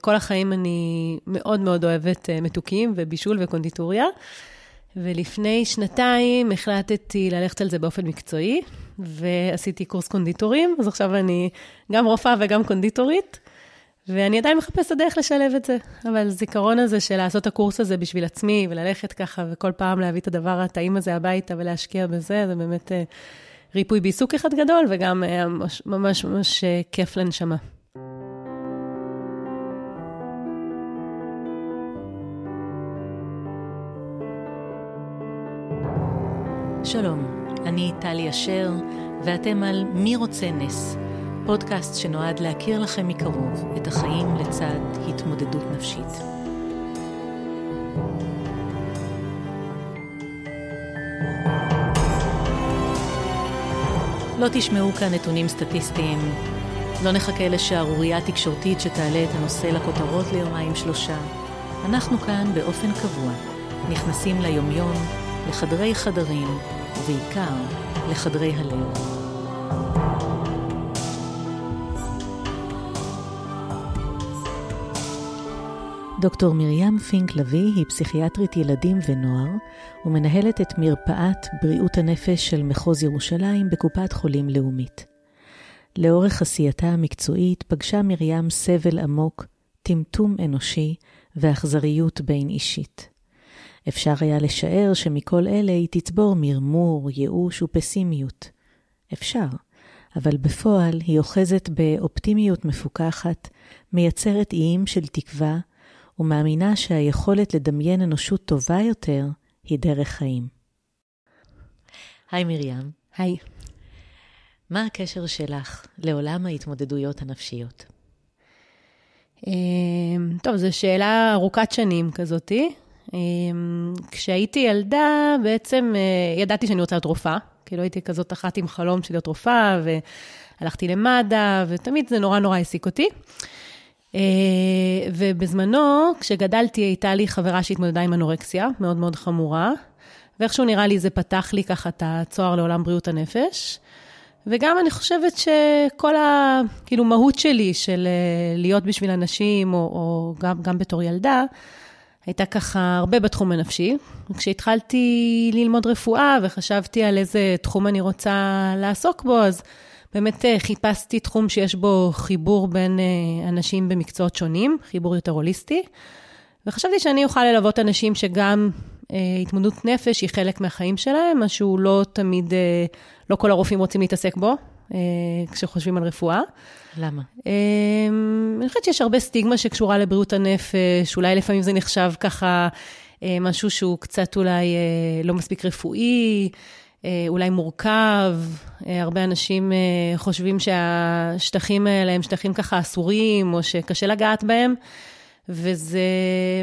כל החיים אני מאוד מאוד אוהבת מתוקים ובישול וקונדיטוריה, ולפני שנתיים החלטתי ללכת על זה באופן מקצועי, ועשיתי קורס קונדיטורים, אז עכשיו אני גם רופאה וגם קונדיטורית, ואני עדיין מחפשת הדרך לשלב את זה. אבל הזיכרון הזה של לעשות הקורס הזה בשביל עצמי, וללכת ככה, וכל פעם להביא את הדבר הטעים הזה הביתה ולהשקיע בזה, זה באמת ריפוי בעיסוק אחד גדול, וגם ממש ממש, ממש כיף לנשמה. שלום, אני טלי אשר, ואתם על מי רוצה נס, פודקאסט שנועד להכיר לכם מקרוב את החיים לצד התמודדות נפשית. לא תשמעו כאן נתונים סטטיסטיים, לא נחכה לשערורייה תקשורתית שתעלה את הנושא לכותרות ליומיים שלושה. אנחנו כאן באופן קבוע, נכנסים ליומיום, לחדרי חדרים, ובעיקר לחדרי הלב. דוקטור מרים פינק לוי היא פסיכיאטרית ילדים ונוער, ומנהלת את מרפאת בריאות הנפש של מחוז ירושלים בקופת חולים לאומית. לאורך עשייתה המקצועית פגשה מרים סבל עמוק, טמטום אנושי ואכזריות בין אישית. אפשר היה לשער שמכל אלה היא תצבור מרמור, ייאוש ופסימיות. אפשר, אבל בפועל היא אוחזת באופטימיות מפוקחת, מייצרת איים של תקווה, ומאמינה שהיכולת לדמיין אנושות טובה יותר היא דרך חיים. היי מרים. היי. מה הקשר שלך לעולם ההתמודדויות הנפשיות? טוב, זו שאלה ארוכת שנים כזאתי. כשהייתי ילדה, בעצם ידעתי שאני רוצה להיות רופאה, כי לא הייתי כזאת אחת עם חלום של להיות רופאה, והלכתי למד"א, ותמיד זה נורא נורא העסיק אותי. ובזמנו, כשגדלתי, הייתה לי חברה שהתמודדה עם אנורקסיה, מאוד מאוד חמורה, ואיכשהו נראה לי זה פתח לי ככה את הצוהר לעולם בריאות הנפש, וגם אני חושבת שכל כאילו, מהות שלי של להיות בשביל אנשים, או גם בתור ילדה, הייתה ככה הרבה בתחום הנפשי. כשהתחלתי ללמוד רפואה וחשבתי על איזה תחום אני רוצה לעסוק בו, אז באמת חיפשתי תחום שיש בו חיבור בין אנשים במקצועות שונים, חיבור יותר הוליסטי, וחשבתי שאני אוכל ללוות אנשים שגם התמודדות נפש היא חלק מהחיים שלהם, משהו לא תמיד, לא כל הרופאים רוצים להתעסק בו, כשחושבים על רפואה. למה? אני חושבת שיש הרבה סטיגמה שקשורה לבריאות הנפש, אולי לפעמים זה נחשב ככה משהו שהוא קצת אולי לא מספיק רפואי, אולי מורכב, הרבה אנשים חושבים שהשטחים האלה הם שטחים ככה אסורים, או שקשה לגעת בהם, וזה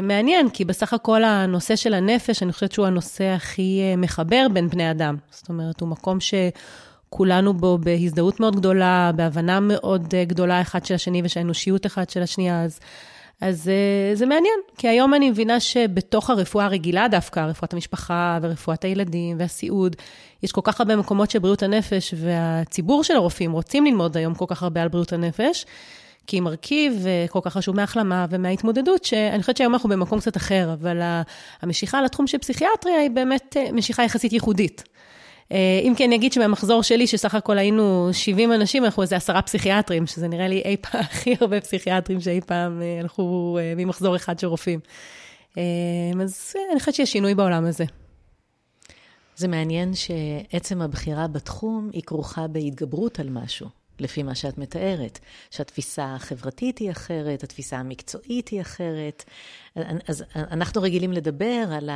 מעניין, כי בסך הכל הנושא של הנפש, אני חושבת שהוא הנושא הכי מחבר בין בני אדם, זאת אומרת, הוא מקום ש... כולנו בו בהזדהות מאוד גדולה, בהבנה מאוד גדולה אחד של השני, ושהאנושיות אחד של השנייה, אז זה מעניין, כי היום אני מבינה שבתוך הרפואה הרגילה דווקא, רפואת המשפחה ורפואת הילדים והסיעוד, יש כל כך הרבה מקומות של בריאות הנפש, והציבור של הרופאים רוצים ללמוד היום כל כך הרבה על בריאות הנפש, כי היא מרכיב כל כך חשוב מהחלמה ומההתמודדות, שאני חושבת שהיום אנחנו במקום קצת אחר, אבל המשיכה לתחום של פסיכיאטריה היא באמת משיכה יחסית ייחודית. אם כן נגיד שבמחזור שלי, שסך הכל היינו 70 אנשים, אנחנו איזה 10 פסיכיאטרים, שזה נראה לי אי פעם הכי הרבה פסיכיאטרים שאי פעם הלכו ממחזור אחד של רופאים. אז אני חושבת שיש שינוי בעולם הזה. זה מעניין שעצם הבחירה בתחום היא כרוכה בהתגברות על משהו, לפי מה שאת מתארת, שהתפיסה החברתית היא אחרת, התפיסה המקצועית היא אחרת. אז אנחנו רגילים לדבר על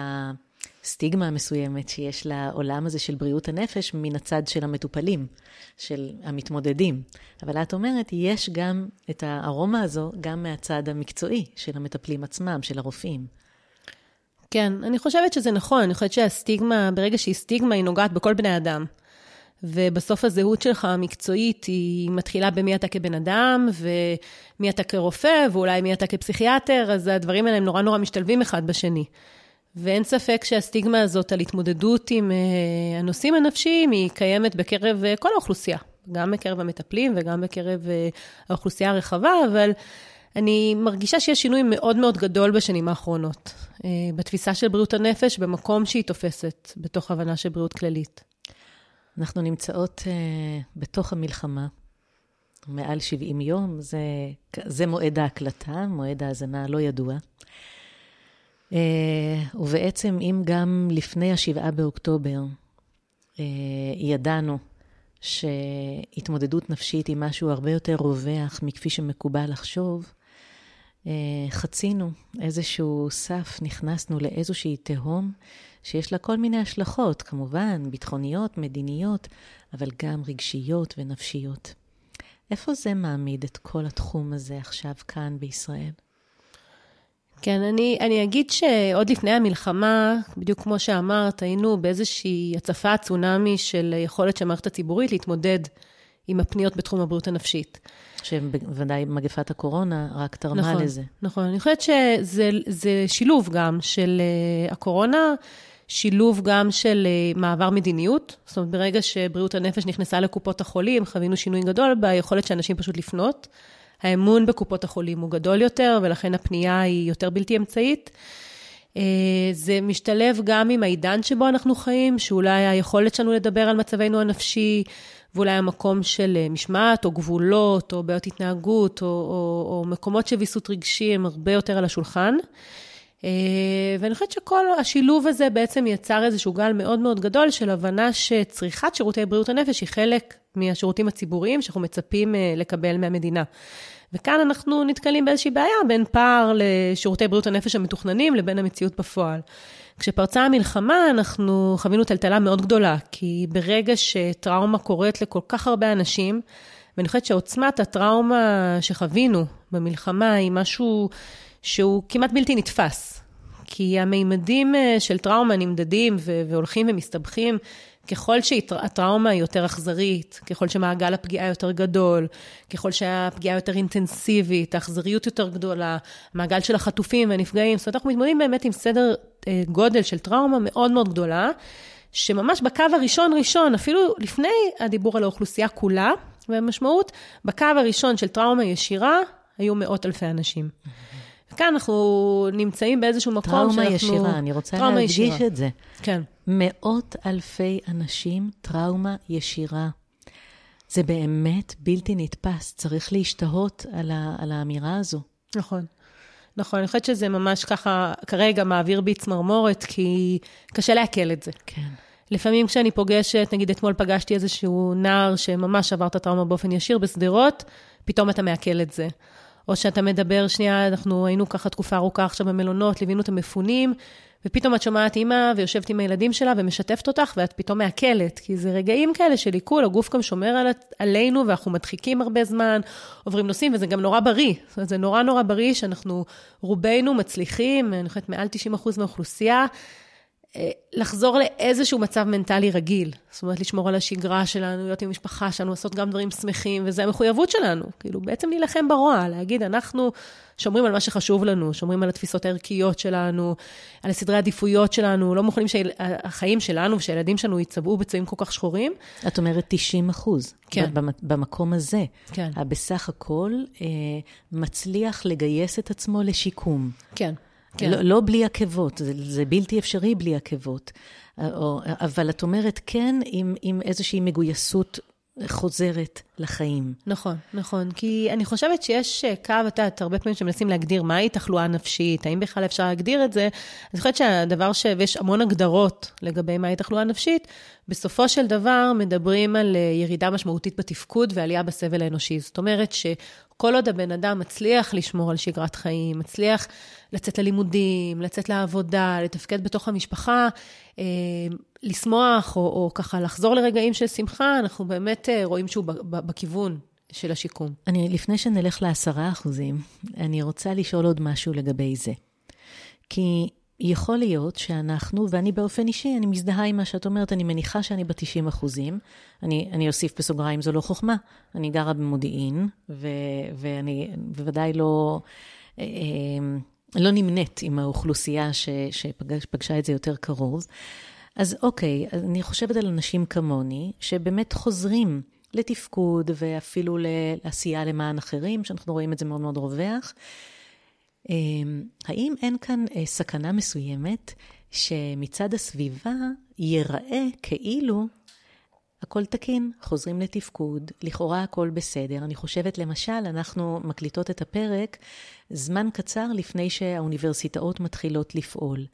סטיגמה מסוימת שיש לעולם הזה של בריאות הנפש מן הצד של המטופלים, של המתמודדים. אבל את אומרת, יש גם את הארומה הזו, גם מהצד המקצועי של המטפלים עצמם, של הרופאים. כן, אני חושבת שזה נכון. אני חושבת שהסטיגמה, ברגע שהיא סטיגמה, היא נוגעת בכל בני אדם. ובסוף הזהות שלך המקצועית היא מתחילה במי אתה כבן אדם, ומי אתה כרופא, ואולי מי אתה כפסיכיאטר, אז הדברים האלה הם נורא נורא משתלבים אחד בשני. ואין ספק שהסטיגמה הזאת על התמודדות עם הנושאים הנפשיים היא קיימת בקרב כל האוכלוסייה, גם בקרב המטפלים וגם בקרב האוכלוסייה הרחבה, אבל אני מרגישה שיש שינוי מאוד מאוד גדול בשנים האחרונות, בתפיסה של בריאות הנפש, במקום שהיא תופסת, בתוך הבנה של בריאות כללית. אנחנו נמצאות בתוך המלחמה, מעל 70 יום, זה מועד ההקלטה, מועד ההזנה לא ידוע. ובעצם אם גם לפני ה7 באוקטובר, ידענו שהתמודדות נפשית היא משהו הרבה יותר רווח מכפי שמקובל לחשוב, חצינו איזשהו סף, נכנסנו לאיזושהי תהום שיש לה כל מיני השלכות, כמובן, ביטחוניות, מדיניות, אבל גם רגשיות ונפשיות. איפה זה מעמיד את כל התחום הזה עכשיו כאן בישראל? כן, אני אגיד שעוד לפני המלחמה, בדיוק כמו שאמרת, היינו באיזושהי הצפה צונאמי של יכולת של המערכת הציבורית להתמודד עם הפניות בתחום הבריאות הנפשית. שבוודאי מגפת הקורונה רק תרמה נכון, לזה. נכון, אני חושבת שזה שילוב גם של הקורונה, שילוב גם של מעבר מדיניות, זאת אומרת ברגע שבריאות הנפש נכנסה לקופות החולים, חווינו שינוי גדול ביכולת שאנשים פשוט לפנות, האמון בקופות החולים הוא גדול יותר, ולכן הפנייה היא יותר בלתי אמצעית. זה משתלב גם עם העידן שבו אנחנו חיים, שאולי היכולת שלנו לדבר על מצבנו הנפשי, ואולי המקום של משמעת, או גבולות, או בעיות התנהגות, או מקומות שביסות רגשי, הם הרבה יותר על השולחן. ואני חושבת שכל השילוב הזה בעצם יצר איזשהו גל מאוד מאוד גדול, של הבנה שצריכת שירותי בריאות הנפש היא חלק מהשירותים הציבוריים שאנחנו מצפים לקבל מהמדינה. וכאן אנחנו נתקלים באיזושהי בעיה בין פער לשירותי בריאות הנפש המתוכננים לבין המציאות בפועל. כשפרצה המלחמה אנחנו חווינו טלטלה מאוד גדולה, כי ברגע שטראומה קורית לכל כך הרבה אנשים, ואני חושבת שעוצמת הטראומה שחווינו במלחמה היא משהו שהוא כמעט בלתי נתפס. כי המימדים של טראומה נמדדים והולכים ומסתבכים, ככל שהטראומה היא יותר אכזרית, ככל שמעגל הפגיעה יותר גדול, ככל שהפגיעה יותר אינטנסיבית, האכזריות יותר גדולה, המעגל של החטופים והנפגעים, זאת אומרת, אנחנו מתמודדים באמת עם סדר גודל של טראומה מאוד מאוד גדולה, שממש בקו הראשון, אפילו לפני הדיבור על האוכלוסייה כולה, והמשמעות, בקו הראשון של טראומה ישירה, היו מאות אלפי אנשים. כאן אנחנו נמצאים באיזשהו מקום שאנחנו... טראומה ישירה, אני רוצה להדגיש את זה. כן. מאות אלפי אנשים, טראומה ישירה. זה באמת בלתי נתפס, צריך להשתהות על האמירה הזו. נכון. נכון, אני חושבת שזה ממש ככה, כרגע מעביר בי צמרמורת, כי קשה להקל את זה. כן. לפעמים כשאני פוגשת, נגיד אתמול פגשתי איזשהו נער שממש עבר את הטראומה באופן ישיר בסדרות, פתאום אתה מעכל את זה. או שאתה מדבר, שנייה, אנחנו היינו ככה תקופה ארוכה עכשיו במלונות, ליווינו את המפונים, ופתאום את שומעת אימא ויושבת עם הילדים שלה ומשתפת אותך, ואת פתאום מעכלת, כי זה רגעים כאלה של עיכול, הגוף גם שומר עלינו, ואנחנו מדחיקים הרבה זמן, עוברים נושאים, וזה גם נורא בריא. זאת אומרת, זה נורא נורא בריא שאנחנו רובנו מצליחים, אני חושבת מעל 90% מהאוכלוסייה, לחזור לאיזשהו מצב מנטלי רגיל. זאת אומרת, לשמור על השגרה שלנו, להיות עם המשפחה שלנו, לעשות גם דברים שמחים, וזה המחויבות שלנו. כאילו, בעצם להילחם ברוע, להגיד, אנחנו שומרים על מה שחשוב לנו, שומרים על התפיסות הערכיות שלנו, על סדרי העדיפויות שלנו, לא מוכנים שהחיים שלנו ושהילדים שלנו ייצבעו בצבעים כל כך שחורים. את אומרת 90%. כן. במקום הזה. כן. בסך הכל, מצליח לגייס את עצמו לשיקום. כן. כן. לא בלי עקבות, זה בלתי אפשרי בלי עקבות, אבל את אומרת כן עם איזושהי מגויסות חוזרת לחיים. נכון, נכון, כי אני חושבת שיש קו, הרבה פעמים שמנסים להגדיר מהי תחלואה נפשית, האם בכלל אפשר להגדיר את זה, אני חושבת שהדבר ויש המון הגדרות לגבי מהי תחלואה נפשית, בסופו של דבר מדברים על ירידה משמעותית בתפקוד ועלייה בסבל האנושי, זאת אומרת שכל עוד הבן אדם מצליח לשמור על שגרת חיים, מצליח לצאת ללימודים, לצאת לעבודה, לתפקד בתוך המשפחה, לשמוח או ככה לחזור לרגעים של שמחה, אנחנו באמת רואים שהוא בכיוון של השיקום. לפני שנלך ל10%, אני רוצה לשאול עוד משהו לגבי זה. כי יכול להיות שאנחנו, ואני באופן אישי, אני מזדהה עם מה שאת אומרת, אני מניחה שאני ב-90%, אני אוסיף בסוגריים, זו לא חוכמה. אני גרה במודיעין, ואני בוודאי לא נמנית עם האוכלוסייה שפגשה את זה יותר קרוב. אז אוקיי, אני חושבת על אנשים כמוני, שבאמת חוזרים לתפקוד ואפילו לעשייה למען אחרים, שאנחנו רואים את זה מאוד מאוד רווח. האם אין כאן סכנה מסוימת שמצד הסביבה ייראה כאילו הכל תקין, חוזרים לתפקוד, לכאורה הכל בסדר. אני חושבת למשל, אנחנו מקליטות את הפרק זמן קצר לפני שהאוניברסיטאות מתחילות לפעול.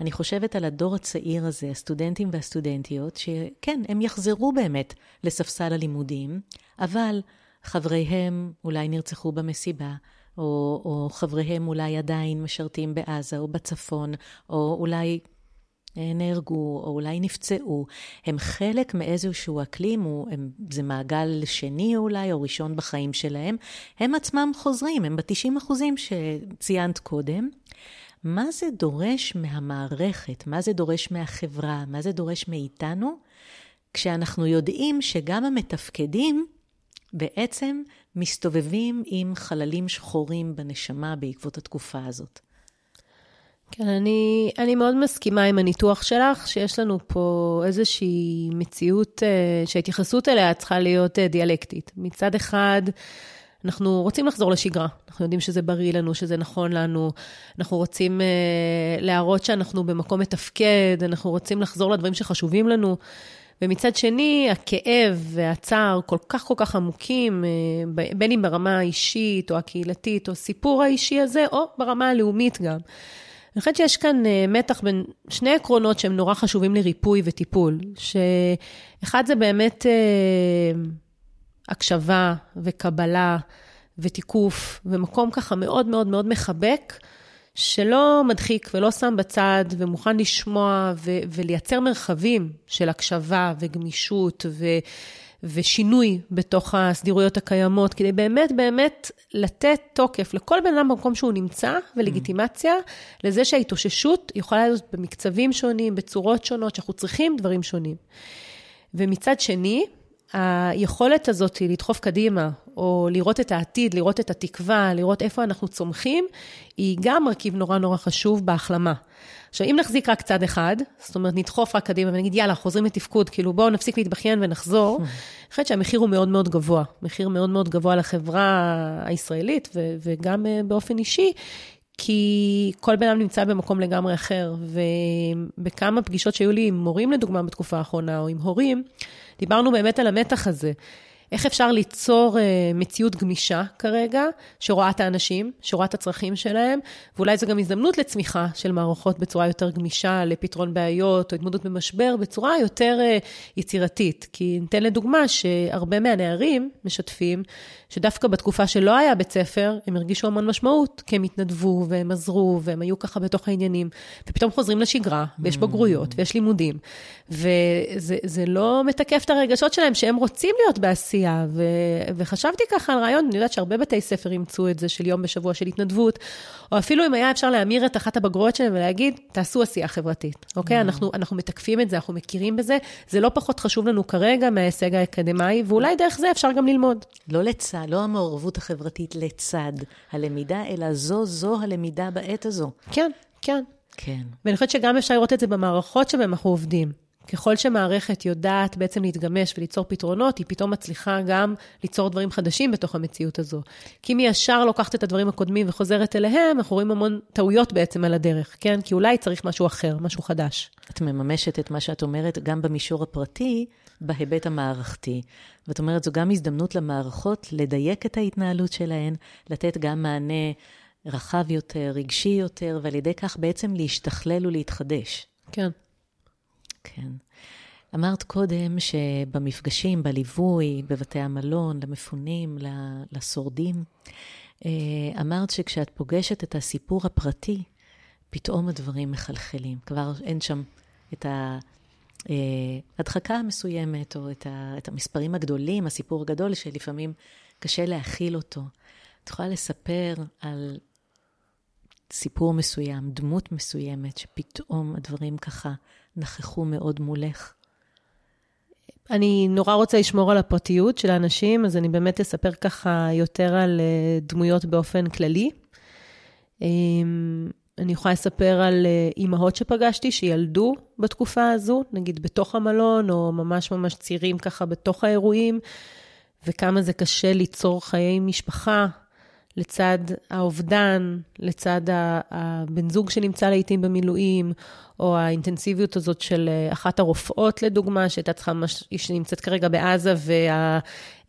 אני חושבת על הדור הצעיר הזה, הסטודנטים והסטודנטיות, שכן, הם יחזרו באמת לספסל הלימודים, אבל חבריהם אולי נרצחו במסיבה, או חבריהם אולי עדיין משרתים בעזה או בצפון, או אולי נהרגו, או אולי נפצעו. הם חלק מאיזשהו אקלים, זה מעגל שני אולי, או ראשון בחיים שלהם. הם עצמם חוזרים, הם ב-90% שציינת קודם. מה זה דורש מהמערכת? מה זה דורש מהחברה? מה זה דורש מאיתנו? כשאנחנו יודעים שגם המתפקדים בעצם מסתובבים עם חללים שחורים בנשמה בעקבות התקופה הזאת. כן, אני מאוד מסכימה עם הניתוח שלך, שיש לנו פה איזושהי מציאות שההתייחסות אליה צריכה להיות דיאלקטית. מצד אחד, אנחנו רוצים לחזור לשגרה, אנחנו יודעים שזה בריא לנו, שזה נכון לנו, אנחנו רוצים להראות שאנחנו במקום מתפקד, אנחנו רוצים לחזור לדברים שחשובים לנו, ומצד שני, הכאב והצער כל כך כל כך עמוקים, בין אם ברמה האישית או הקהילתית, או סיפור האישי הזה, או ברמה הלאומית גם. אני חושבת שיש כאן מתח בין שני עקרונות שהם נורא חשובים לריפוי וטיפול, שאחד זה באמת הקשבה וקבלה ותיקוף, ומקום ככה מאוד מאוד מאוד מחבק, שלא מדחיק ולא שם בצד ומוכן לשמוע ולייצר מרחבים של הקשבה וגמישות ושינוי בתוך הסדירויות הקיימות, כדי באמת באמת לתת תוקף לכל בן אדם במקום שהוא נמצא, ולגיטימציה לזה שההתאוששות יכולה להיות במקצבים שונים, בצורות שונות, שאנחנו צריכים דברים שונים. ומצד שני, היכולת הזאת היא לדחוף קדימה, או לראות את העתיד, לראות את התקווה, לראות איפה אנחנו צומחים, היא גם מרכיב נורא נורא חשוב בהחלמה. עכשיו, אם נחזיק רק צד אחד, זאת אומרת, נדחוף רק קדימה ונגיד, יאללה, חוזרים לתפקוד, כאילו בואו נפסיק להתבכיין ונחזור, אני חושבת שהמחיר הוא מאוד מאוד גבוה, מחיר מאוד מאוד גבוה לחברה הישראלית, וגם באופן אישי, כי כל בן אדם נמצא במקום לגמרי אחר, ובכמה פגישות שהיו לי עם מורים, לדוגמה, בתקופה האחרונה, או עם הורים, דיברנו באמת על המתח הזה. איך אפשר ליצור מציאות גמישה כרגע, שרואה את האנשים, שרואה את הצרכים שלהם, ואולי זו גם הזדמנות לצמיחה של מערכות בצורה יותר גמישה, לפתרון בעיות או התמודדות במשבר, בצורה יותר יצירתית. כי ניתן לדוגמה שהרבה מהנערים משתפים, שדווקא בתקופה שלא היה בית ספר, הם הרגישו המון משמעות, כי הם התנדבו והם עזרו, והם היו ככה בתוך העניינים, ופתאום חוזרים לשגרה, ויש בגרויות, ויש לימודים, וזה לא מתקף את הרגשות שלהם, שהם רוצים להיות בעשייה, וחשבתי ככה על רעיון, אני יודעת שהרבה בתי ספר ימצאו את זה של יום בשבוע של התנדבות, או אפילו אם היה אפשר להמיר את אחת הבגרויות שלהם ולהגיד, תעשו עשייה חברתית, אוקיי? אנחנו מתקפים את זה, אנחנו מכירים בזה, זה לא פחות חשוב לנו כרגע מההישג האקדמי, ואולי דרך זה אפשר גם ללמוד. לא לצד, לא המעורבות החברתית לצד הלמידה, אלא זו הלמידה בעת הזו. כן, כן. ואני חושבת שגם אפשר לראות את זה במערכות שבהם אנחנו עובדים. ככל שמערכת יודעת בעצם להתגמש וליצור פתרונות, היא פתאום מצליחה גם ליצור דברים חדשים בתוך המציאות הזו. כי אם היא ישר לוקחת את הדברים הקודמים וחוזרת אליהם, אנחנו רואים המון טעויות בעצם על הדרך, כן? כי אולי צריך משהו אחר, משהו חדש. את מממשת את מה שאת אומרת גם במישור הפרטי, בהיבט המערכתי. ואת אומרת, זו גם הזדמנות למערכות לדייק את ההתנהלות שלהן, לתת גם מענה רחב יותר, רגשי יותר, ועל ידי כך בעצם להשתכלל ולהתחדש. כן. כן. אמרת קודם שבמפגשים, בליווי, בבתי המלון, למפונים, לשורדים, אמרת שכשאת פוגשת את הסיפור הפרטי, פתאום הדברים מחלחלים. כבר אין שם את ההדחקה המסוימת, או את המספרים הגדולים, הסיפור הגדול שלפעמים קשה להכיל אותו. את יכולה לספר על סיפור מסוים, דמות מסוימת, שפתאום הדברים ככה נכחו מאוד מולך. אני נורא רוצה לשמור על הפרטיות של האנשים, אז אני באמת אספר ככה יותר על דמויות באופן כללי. אני יכולה לספר על אימהות שפגשתי, שילדו בתקופה הזו, נגיד בתוך המלון, או ממש ממש צעירים ככה בתוך האירועים, וכמה זה קשה ליצור חיי משפחה, לצד האובדן, לצד הבן זוג שנמצא לעתים במילואים, או האינטנסיביות הזאת של אחת הרופאות לדוגמה, שנמצאת כרגע בעזה,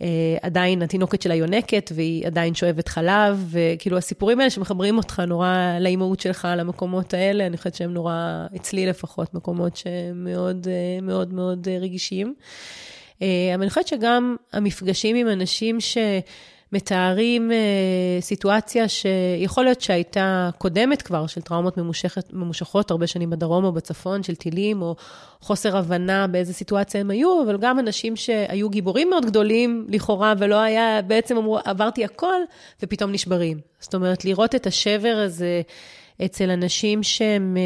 ועדיין התינוקת שלה יונקת, והיא עדיין שואבת חלב, וכאילו הסיפורים האלה שמחברים אותך נורא לאימהות שלך, למקומות האלה, אני חושבת שהם נורא, אצלי לפחות, מקומות שהם מאוד מאוד מאוד רגישים. אבל אני חושבת שגם המפגשים עם אנשים מתארים סיטואציה שיכול להיות שהייתה קודמת כבר, של טראומות ממושכות הרבה שנים בדרום או בצפון, של טילים או חוסר הבנה באיזה סיטואציה הם היו, אבל גם אנשים שהיו גיבורים מאוד גדולים לכאורה, ולא היה, בעצם אמרו, עברתי הכל, ופתאום נשברים. זאת אומרת, לראות את השבר הזה אצל אנשים שהם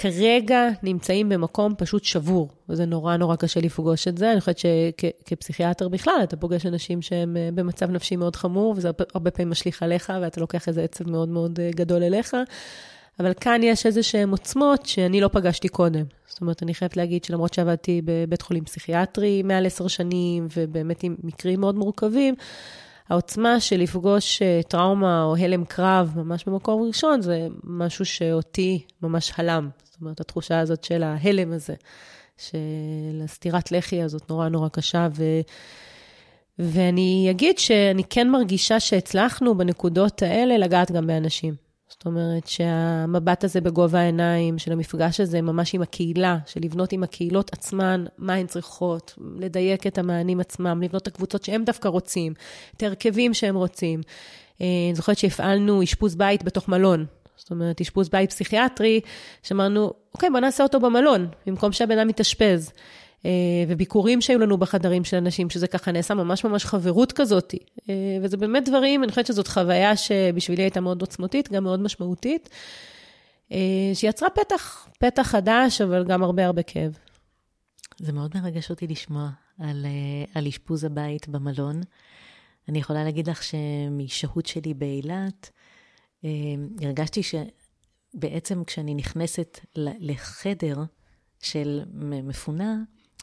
כרגע נמצאים במקום פשוט שבור, וזה נורא נורא קשה לפגוש את זה, אני חושבת שכפסיכיאטר בכלל, אתה פוגש אנשים שהם במצב נפשי מאוד חמור, וזה הרבה פעמים משליך עליך, ואתה לוקח איזה עצב מאוד מאוד גדול אליך, אבל כאן יש איזה שהם עוצמות שאני לא פגשתי קודם, זאת אומרת, אני חייבת להגיד שלמרות שעבדתי בבית חולים פסיכיאטרי מעל 10 שנים, ובאמת עם מקרים מאוד מורכבים, העוצמה של לפגוש טראומה או הלם קרב ממש במקום ראשון, זה משהו שאותי ממש הלם. זאת אומרת, התחושה הזאת של ההלם הזה, של הסתירת לחי הזאת נורא נורא קשה, ואני אגיד שאני כן מרגישה שהצלחנו בנקודות האלה לגעת גם באנשים. זאת אומרת שהמבט הזה בגובה העיניים, של המפגש הזה ממש עם הקהילה, של לבנות עם הקהילות עצמן, מה הן צריכות, לדייק את המענים עצמם, לבנות את הקבוצות שהם דווקא רוצים, את הרכבים שהם רוצים. אני זוכרת שהפעלנו אשפוז בית בתוך מלון, זאת אומרת אשפוז בית פסיכיאטרי, שאמרנו, אוקיי, בוא נעשה אותו במלון, במקום שהבן אדם מתאשפז. וביקורים שהיו לנו בחדרים של אנשים, שזה ככה נעשה ממש ממש חברות כזאת, וזה באמת דברים, אני חושבת שזאת חוויה שבשבילי הייתה מאוד עוצמתית, גם מאוד משמעותית, שיצרה פתח חדש, אבל גם הרבה הרבה כאב. זה מאוד מרגש אותי לשמוע על אשפוז הבית במלון. אני יכולה להגיד לך שמשהות שלי באילת, הרגשתי שבעצם כשאני נכנסת לחדר של מפונה,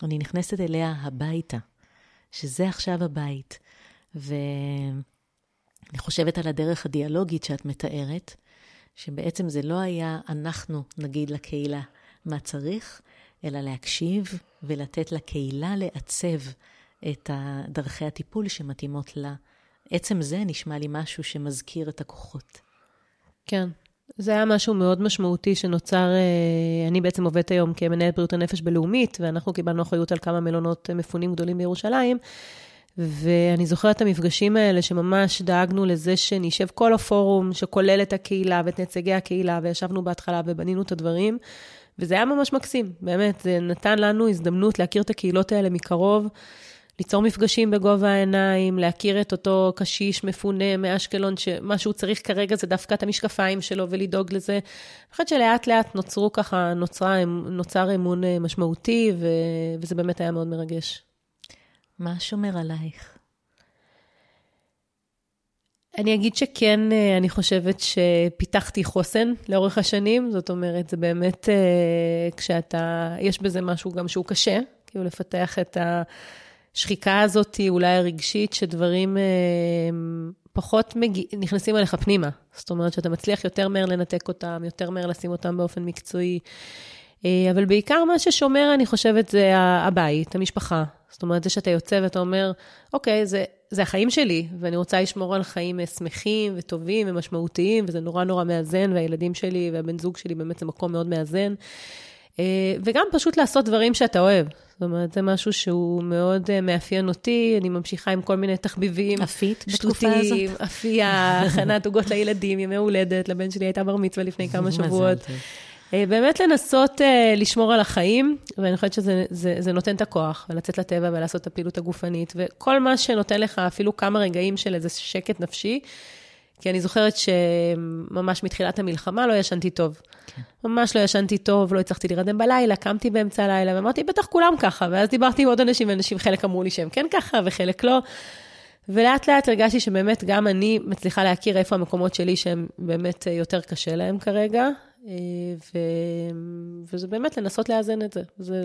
אני נכנסת אליה הביתה, שזה עכשיו הבית, ואני חושבת על הדרך הדיאלוגית שאת מתארת, שבעצם זה לא היה אנחנו נגיד לקהילה מה צריך, אלא להקשיב ולתת לקהילה לעצב את דרכי הטיפול שמתאימות לה. עצם זה נשמע לי משהו שמזכיר את הכוחות. כן. זה היה משהו מאוד משמעותי שנוצר, אני בעצם עובדת היום כמנהלת בריאות הנפש בלאומית, ואנחנו קיבלנו אחריות על כמה מלונות מפונים גדולים בירושלים, ואני זוכרת את המפגשים האלה שממש דאגנו לזה שנשב כל הפורום שכולל את הקהילה ואת נציגי הקהילה, וישבנו בהתחלה ובנינו את הדברים, וזה היה ממש מקסים, באמת, זה נתן לנו הזדמנות להכיר את הקהילות האלה מקרוב, ליצור מפגשים בגובה העיניים, להכיר את אותו קשיש מפונה מאשקלון, שמה שהוא צריך כרגע זה דווקא את המשקפיים שלו, ולדאוג לזה. אחת שלאט לאט נוצר אמון משמעותי, וזה באמת היה מאוד מרגש. מה שומר עלייך? אני אגיד שכן, אני חושבת שפיתחתי חוסן לאורך השנים, זאת אומרת, זה באמת, יש בזה משהו גם שהוא קשה, כאילו לפתח את השחיקה הזאת היא אולי הרגשית, שדברים פחות נכנסים אליך פנימה. זאת אומרת שאתה מצליח יותר מהר לנתק אותם, יותר מהר לשים אותם באופן מקצועי. אבל בעיקר מה ששומר, אני חושבת, זה הבית, המשפחה. זאת אומרת, זה שאתה יוצא ואתה אומר, אוקיי, זה החיים שלי, ואני רוצה לשמור על חיים שמחים וטובים ומשמעותיים, וזה נורא נורא מאזן, והילדים שלי והבן זוג שלי באמת זה מקום מאוד מאזן. וגם פשוט לעשות דברים שאתה אוהב. זאת אומרת, זה משהו שהוא מאוד מאפיין אותי, אני ממשיכה עם כל מיני תחביבים. אפית בתקופה הזאת. אפייה, הכנת עוגות לילדים, ימי הולדת, לבן שלי הייתה בר מצווה לפני כמה שבועות. באמת לנסות לשמור על החיים, ואני חושבת שזה נותן את הכוח, ולצאת לטבע ולעשות את הפעילות הגופנית, וכל מה שנותן לך אפילו כמה רגעים של איזה שקט נפשי, כי אני זוכרת שממש מתחילת המלחמה לא ישנתי טוב. כן. ממש לא ישנתי טוב, לא הצלחתי להירדם בלילה, קמתי באמצע הלילה, ואמרתי, בטח כולם ככה, ואז דיברתי עם עוד אנשים, ואנשים חלק אמרו לי שהם כן ככה, וחלק לא, ולאט לאט הרגשתי שבאמת גם אני מצליחה להכיר איפה המקומות שלי, שהם באמת יותר קשה להם כרגע, וזה באמת לנסות לאזן את זה,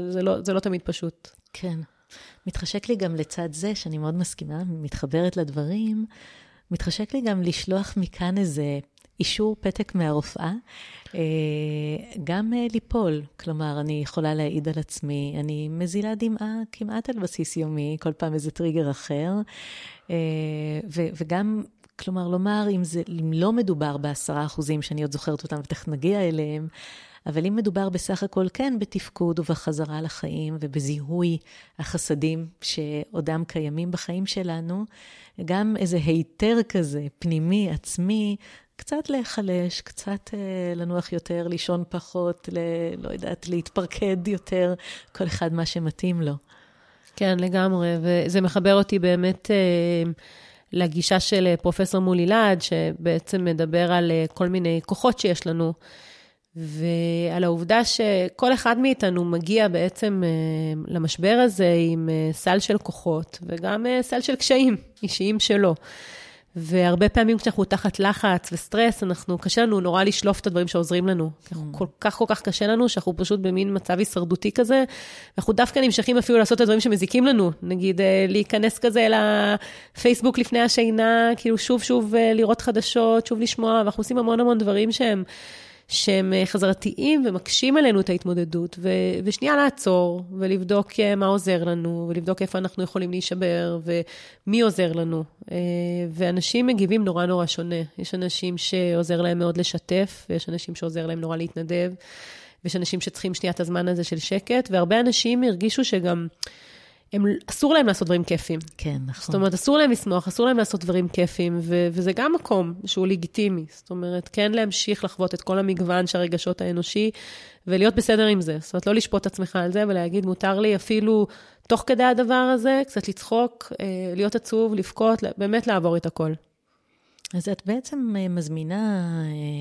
זה לא תמיד פשוט. כן, מתחשק לי גם לצד זה, שאני מאוד מסכימה, מתחברת לדברים, מתחשק לי גם לשלוח מכאן איזה אישור פתק מהרופאה, גם ליפול, כלומר, אני יכולה להעיד על עצמי, אני מזילה דמעה כמעט על בסיס יומי, כל פעם איזה טריגר אחר, וגם, כלומר, לומר, אם לא מדובר ב10% שאני עוד זוכרת אותם ותכף נגיע אליהם, אבל אם מדובר בסך הכל כן בתפקוד ובחזרה לחיים ובזיהוי החסדים שעודם קיימים בחיים שלנו, גם איזה היתר כזה, פנימי, עצמי, קצת להיחלש, קצת לנוח יותר, לישון פחות, לא יודעת, להתפרקד יותר, כל אחד מה שמתאים לו. כן, לגמרי, וזה מחבר אותי באמת לגישה של פרופסור מולילד, שבעצם מדבר על כל מיני כוחות שיש לנו, ועל העובדה שכל אחד מאיתנו מגיע בעצם למשבר הזה עם סל של כוחות, וגם סל של קשיים אישיים שלו. והרבה פעמים כשאנחנו תחת לחץ וסטרס, קשה לנו נורא לשלוף את הדברים שעוזרים לנו. כל כך קשה לנו, שאנחנו פשוט במין מצב הישרדותי כזה, אנחנו דווקא נמשכים אפילו לעשות את הדברים שמזיקים לנו, נגיד להיכנס כזה לפייסבוק לפני השינה, כאילו שוב לראות חדשות, שוב לשמוע, ואנחנו עושים המון דברים שהם חזרתיים ומקשים עלינו את ההתמודדות, ושנייה לעצור, ולבדוק מה עוזר לנו, ולבדוק איפה אנחנו יכולים להישבר, ומי עוזר לנו. ואנשים מגיבים נורא שונה. יש אנשים שעוזר להם מאוד לשתף, ויש אנשים שעוזר להם נורא להתנדב, ויש אנשים שצריכים שנייה את הזמן הזה של שקט, והרבה אנשים הרגישו שגם אסור להם לעשות דברים כיפים. כן, נכון. זאת אומרת, אסור להם לשמוח, אסור להם לעשות דברים כיפים, וזה גם מקום שהוא לגיטימי. זאת אומרת, כן להמשיך לחוות את כל המגוון של הרגשות האנושי, ולהיות בסדר עם זה. זאת אומרת, לא לשפוט עצמך על זה, ולהגיד, מותר לי אפילו תוך כדי הדבר הזה, קצת לצחוק, להיות עצוב, לבכות, באמת לעבור את הכל. אז את בעצם מזמינה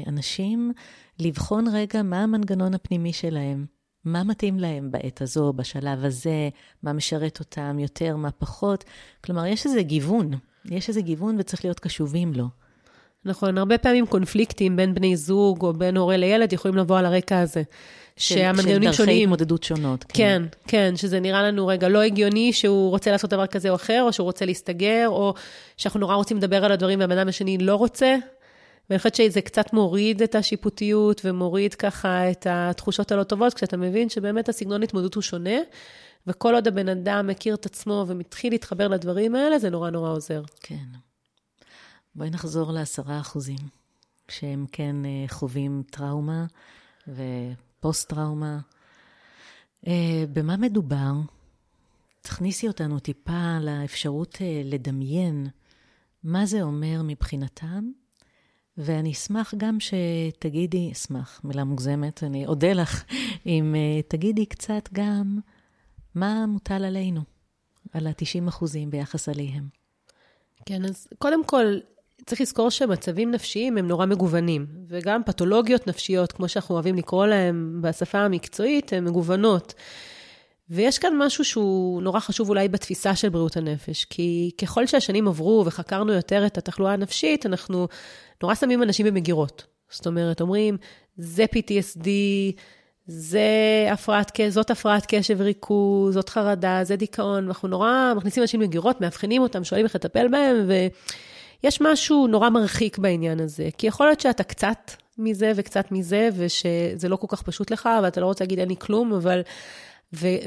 אנשים לבחון רגע מה המנגנון הפנימי שלהם. מה מתאים להם בעת הזו, בשלב הזה, מה משרת אותם יותר, מה פחות. כלומר, יש איזה גיוון. יש איזה גיוון וצריך להיות קשובים לו. נכון, הרבה פעמים קונפליקטים בין בני זוג או בין הורה לילד יכולים לבוא על הרקע הזה. שהמנגנונים שונים. דרכי התמודדות שונות. כן, כן, שזה נראה לנו רגע לא הגיוני שהוא רוצה לעשות דבר כזה או אחר, או שהוא רוצה להסתגר, או שאנחנו נורא רוצים לדבר על הדברים והבנם השני לא רוצה. ואני חושבת שזה קצת מוריד את השיפוטיות, ומוריד ככה את התחושות הלא טובות, כשאתה מבין שבאמת הסגנון התמודדות הוא שונה, וכל עוד הבן אדם מכיר את עצמו, ומתחיל להתחבר לדברים האלה, זה נורא עוזר. כן. בואי נחזור ל10%, שהם כן חווים טראומה, ופוסט טראומה. במה מדובר? תכניסי אותנו טיפה לאפשרות לדמיין, מה זה אומר מבחינתם, ואני אשמח גם שתגידי, אשמח, מילה מוגזמת, אני אודה לך, אם תגידי קצת גם מה מוטל עלינו, על ה-90% ביחס עליהם. כן, אז קודם כל, צריך לזכור שמצבים נפשיים הם נורא מגוונים, וגם פתולוגיות נפשיות, כמו שאנחנו אוהבים לקרוא להם בשפה המקצועית, הן מגוונות. ויש כאן משהו שהוא נורא חשוב אולי בתפיסה של בריאות הנפש, כי ככל שהשנים עברו וחקרנו יותר את התחלואה הנפשית, אנחנו נורא שמים אנשים במגירות. זאת אומרת, אומרים, זה PTSD, זאת הפרעת קשב וריכוז, זאת חרדה, זה דיכאון, אנחנו נורא מכניסים אנשים במגירות, מאבחנים אותם, שואלים איך לטפל בהם, ויש משהו נורא מרחיק בעניין הזה, כי יכול להיות שאתה קצת מזה וקצת מזה, ושזה לא כל כך פשוט לך, ואתה לא רוצה להגיד אין לי כלום, אבל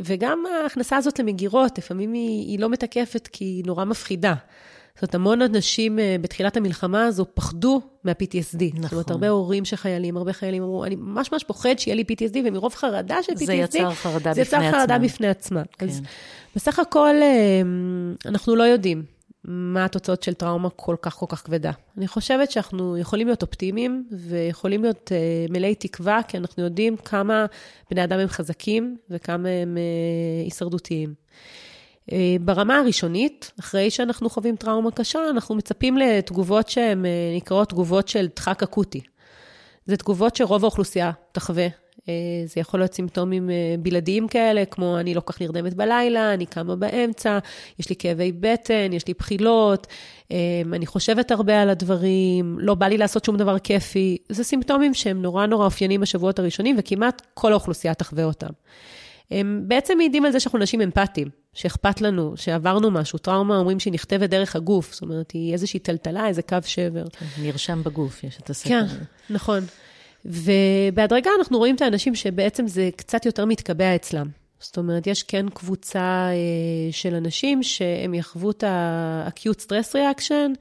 וגם ההכנסה הזאת למגירות, לפעמים היא לא מתקפת כי היא נורא מפחידה. זאת אומרת, המון אנשים בתחילת המלחמה הזו פחדו מה-PTSD. נכון. זאת אומרת, הרבה הורים שחיילים, הרבה חיילים אמרו, אני ממש פוחד שיהיה לי PTSD, ומרוב חרדה של PTSD, זה יצר חרדה בפני עצמה. כן. אז בסך הכל, אנחנו לא יודעים מה התוצאות של טראומה כל כך כבדה. אני חושבת שאנחנו יכולים להיות אופטימיים, ויכולים להיות מלאי תקווה, כי אנחנו יודעים כמה בני אדם הם חזקים, וכמה הם הישרדותיים. ברמה הראשונית, אחרי שאנחנו חווים טראומה קשה, אנחנו מצפים לתגובות שהן נקראות תגובות של דחק אקוטי. זה תגובות שרוב האוכלוסייה תחווה. זה יכול להיות סימפטומים בלעדיים כאלה, כמו אני לא כל כך נרדמת בלילה, אני קמה באמצע, יש לי כאבי בטן, יש לי בחילות, אני חושבת הרבה על הדברים, לא בא לי לעשות שום דבר כיפי. זה סימפטומים שהם נורא אופיינים בשבועות הראשונים, וכמעט כל האוכלוסייה תחווה אותם. הם בעצם מעידים על זה שאנחנו אנשים אמפתיים. שאכפת לנו, שעברנו משהו, טראומה, אומרים שהיא נכתבת דרך הגוף, זאת אומרת, היא איזושהי טלטלה, איזה קו שבר. נרשם בגוף, יש את הספר. כן, נכון. ובהדרגה אנחנו רואים את האנשים שבעצם זה קצת יותר מתקבע אצלם. זאת אומרת, יש כן קבוצה של אנשים שהם יחוו את ה-acute stress reaction,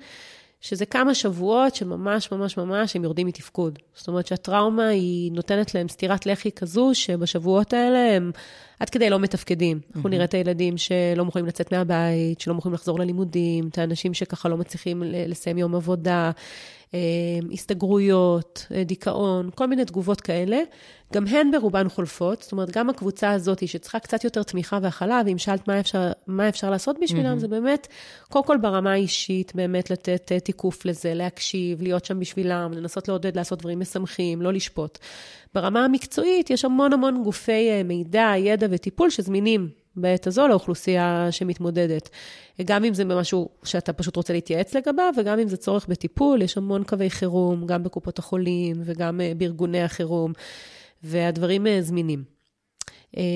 שזה כמה שבועות שממש ממש ממש הם יורדים מתפקוד. זאת אומרת שהטראומה היא נותנת להם סתירת לחי כזו, שבשבועות האלה הם עד כדי לא מתפקדים. אנחנו נראה את הילדים שלא מוכנים לצאת מהבית, שלא מוכנים לחזור ללימודים, את האנשים שככה לא מצליחים לסיים יום עבודה, הסתגרויות, דיכאון, כל מיני תגובות כאלה. גם הן ברובן חולפות, זאת אומרת גם הקבוצה הזאת שצריכה קצת יותר תמיכה והכלה, ואם שאלת מה אפשר לעשות בשבילם, זה באמת, קודם כל ברמה האישית, באמת לתת תיקוף לזה, להקשיב, להיות שם בשבילם, לנסות לעודד, לעשות דברים משמחים, לא לשפוט. ברמה המקצועית יש המון המון גופי מידע, ידע וטיפול שזמינים בעת הזו לאוכלוסייה שמתמודדת. גם אם זה משהו שאתה פשוט רוצה להתייעץ לגביו, וגם אם זה צורך בטיפול, יש המון קווי חירום, גם בקופות החולים וגם בארגוני החירום. והדברים זמינים.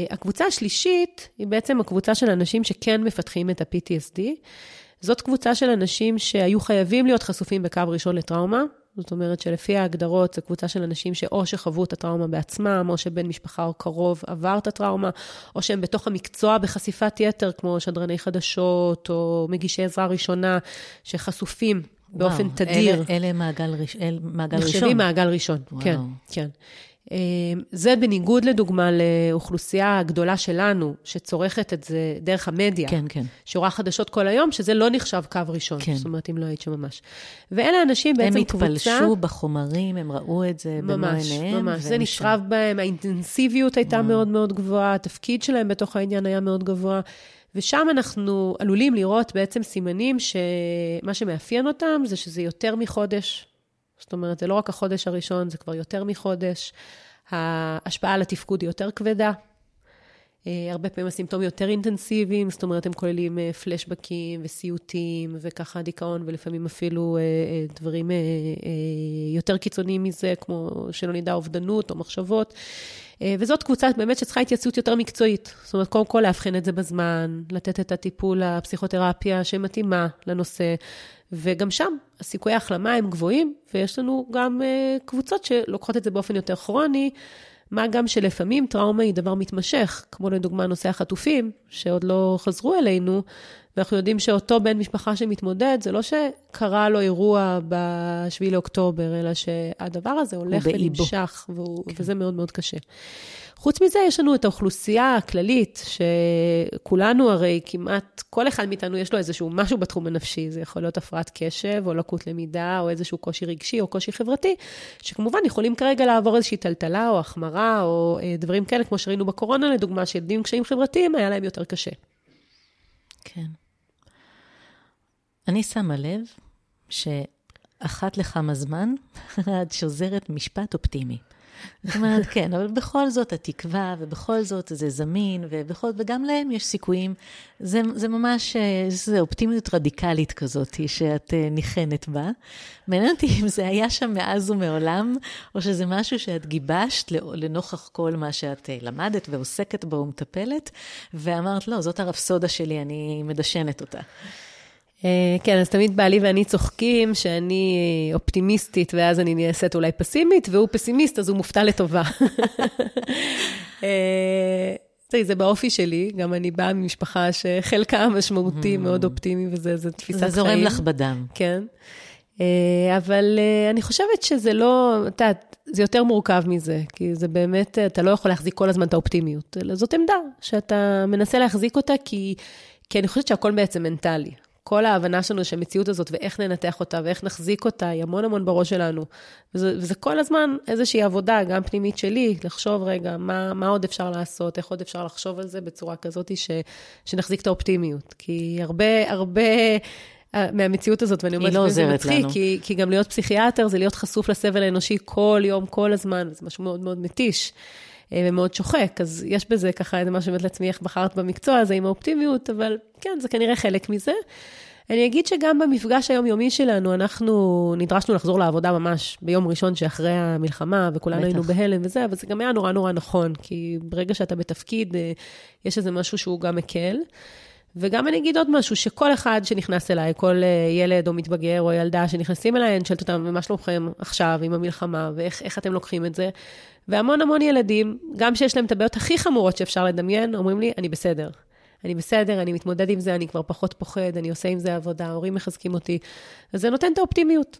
הקבוצה השלישית היא בעצם הקבוצה של אנשים שכן מפתחים את ה-PTSD. זאת קבוצה של אנשים שהיו חייבים להיות חשופים בקו ראשון לטראומה. זאת אומרת שלפי ההגדרות, זו קבוצה של אנשים שאו שחוו את הטראומה בעצמם, או שבן משפחה או קרוב עבר את הטראומה, או שהם בתוך המקצוע בחשיפת יתר, כמו שדרני חדשות או מגישי עזרה ראשונה, שחשופים באופן תדיר. אלה מעגל ראשון. נחשבים מעגל ראשון, כן, כן. זה בניגוד לדוגמה לאוכלוסייה הגדולה שלנו, שצורכת את זה דרך המדיה, כן, כן. שרואה חדשות כל היום, שזה לא נחשב קו ראשון, כן. זאת אומרת, אם לא היית שממש. ואלה אנשים בעצם קבוצה... הם התפלשו בחומרים, הם ראו את זה במו עיניהם. ממש, זה נשרב בהם, האינטנסיביות הייתה מאוד מאוד גבוהה, התפקיד שלהם בתוך העניין היה מאוד גבוה, ושם אנחנו עלולים לראות בעצם סימנים שמה שמאפיין אותם, זה שזה יותר מחודש, זאת אומרת, זה לא רק החודש הראשון, זה כבר יותר מחודש. ההשפעה על התפקוד היא יותר כבדה. הרבה פעמים הסימפטומים יותר אינטנסיביים, זאת אומרת, הם כוללים פלשבקים וסיוטים וככה דיכאון, ולפעמים אפילו דברים יותר קיצוניים מזה, כמו שלא נדע אובדנות או מחשבות. וזאת קבוצה באמת שצריכה התייצות יותר מקצועית. זאת אומרת, קודם כל להבחין את זה בזמן, לתת את הטיפול הפסיכותרפיה שמתאימה לנושא, וגם שם הסיכויי ההחלמה הם גבוהים, ויש לנו גם קבוצות שלוקחות את זה באופן יותר כרוני, מה גם שלפעמים טראומה היא דבר מתמשך, כמו לדוגמה נושא החטופים, שעוד לא חזרו אלינו, ואנחנו יודעים שאותו בן משפחה שמתמודד, זה לא שקרה לו אירוע ב7 לאוקטובר, אלא שהדבר הזה הולך ונמשך, וזה מאוד מאוד קשה. חוץ מזה, יש לנו את האוכלוסייה הכללית, שכולנו הרי כמעט, כל אחד מאיתנו יש לו איזשהו משהו בתחום הנפשי, זה יכול להיות הפרעת קשב, או לקות למידה, או איזשהו קושי רגשי, או קושי חברתי, שכמובן יכולים כרגע לעבור איזושהי טלטלה, או החמרה, או דברים כאלה, כמו שראינו בקורונה, לדוגמה, שילדים עם קשיים חברתיים, היה להם יותר קשה. כן. אני שמה לב שאחת לכמה זמן את שוזרת משפט אופטימי. זאת אומרת, כן, אבל בכל זאת התקווה, ובכל זאת זה זמין, וגם להם יש סיכויים. זה ממש, זה אופטימיות רדיקלית כזאת שאת ניחנת בה. מעניין אותי אם זה היה שם מאז ומעולם, או שזה משהו שאת גיבשת לנוכח כל מה שאת למדת ועוסקת בו ומטפלת, ואמרת, לא, זאת הרפסודה שלי, אני מדשנת אותה. כן, אז תמיד בעלי ואני צוחקים שאני אופטימיסטית, ואז אני נעשית אולי פסימית, והוא פסימיסט, אז הוא מופתע לטובה. זה באופי שלי, גם אני באה ממשפחה שחלקה משמעותי מאוד אופטימי, וזה תפיסת חיים. זה זורם לך בדם. כן. אבל אני חושבת שזה לא, זה יותר מורכב מזה, כי זה באמת, אתה לא יכול להחזיק כל הזמן את האופטימיות, אלא זאת עמדה, שאתה מנסה להחזיק אותה, כי אני חושבת שהכל בעצם מנטלי. כל ההבנה שלנו שהמציאות הזאת ואיך ננתח אותה ואיך נחזיק אותה היא המון המון בראש שלנו. וזה כל הזמן איזושהי עבודה, גם פנימית שלי, לחשוב רגע מה עוד אפשר לעשות, איך עוד אפשר לחשוב על זה בצורה כזאת שנחזיק את האופטימיות. כי הרבה מהמציאות הזאת, ואני אומרת, זה מצחיק, כי גם להיות פסיכיאטר זה להיות חשוף לסבל האנושי כל יום, כל הזמן, וזה משהו מאוד מאוד מתיש. ומאוד שוחק, אז יש בזה ככה, זה מה שבאת לעצמי, איך בחרת במקצוע הזה עם האופטימיות, אבל כן, זה כנראה חלק מזה. אני אגיד שגם במפגש היומיומי שלנו, אנחנו נדרשנו לחזור לעבודה ממש ביום ראשון שאחרי המלחמה, וכולנו היינו בהלם וזה, אבל זה גם היה נורא נורא נכון, כי ברגע שאתה בתפקיד, יש איזה משהו שהוא גם מקל, וגם אני אגיד עוד משהו, שכל אחד שנכנס אליי, כל ילד או מתבגר או ילדה שנכנסים אליי, אני שואלת אותם, מה שלומכם עכשיו עם המלחמה, ואיך אתם לוקחים את זה, והמון המון ילדים, גם שיש להם את הבעיות הכי חמורות שאפשר לדמיין, אומרים לי, אני בסדר. אני בסדר, אני מתמודד עם זה, אני כבר פחות פוחד, אני עושה עם זה עבודה, ההורים מחזקים אותי. אז זה נותן את האופטימיות.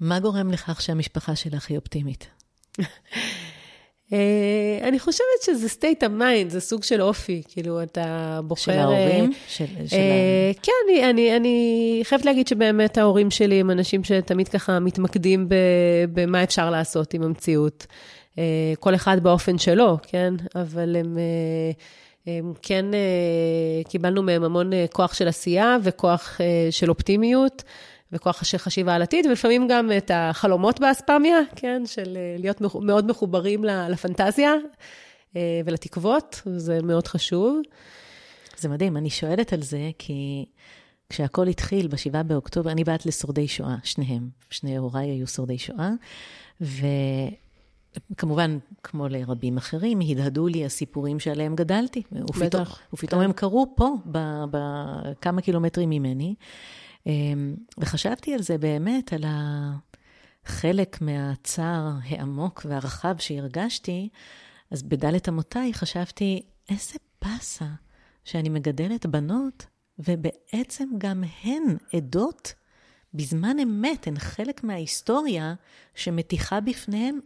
מה גורם לכך שהמשפחה שלך היא אופטימית? אני חושבת שזה state of mind, זה סוג של אופי, כאילו אתה בוחר... של ההורים? כן, אני חייבת להגיד שבאמת ההורים שלי הם אנשים שתמיד ככה מתמקדים במה אפשר לעשות עם המציאות. כל אחד באופן שלו, כן? אבל הם כן קיבלנו מהם המון כוח של עשייה וכוח של אופטימיות וכוח חשיבה על עתיד, ולפעמים גם את החלומות באספמיה, כן, של להיות מאוד מחוברים לפנטזיה ולתקוות, זה מאוד חשוב. זה מדהים, אני שואלת על זה, כי כשהכל התחיל ב7 באוקטובר, אני באת לשורדי שואה, שניהם, שני הוריי היו שורדי שואה, וכמובן, כמו לרבים אחרים, הדהדו לי הסיפורים שעליהם גדלתי, ופתאום הם קרו פה, בכמה קילומטרים ממני, וחשבתי על זה באמת, על החלק מהצער העמוק והרחב שהרגשתי, אז בדלת המותיי חשבתי, איזה פסה שאני מגדלת בנות, ובעצם גם הן עדות, בזמן אמת, הן חלק מההיסטוריה שמתיחה בפניהם,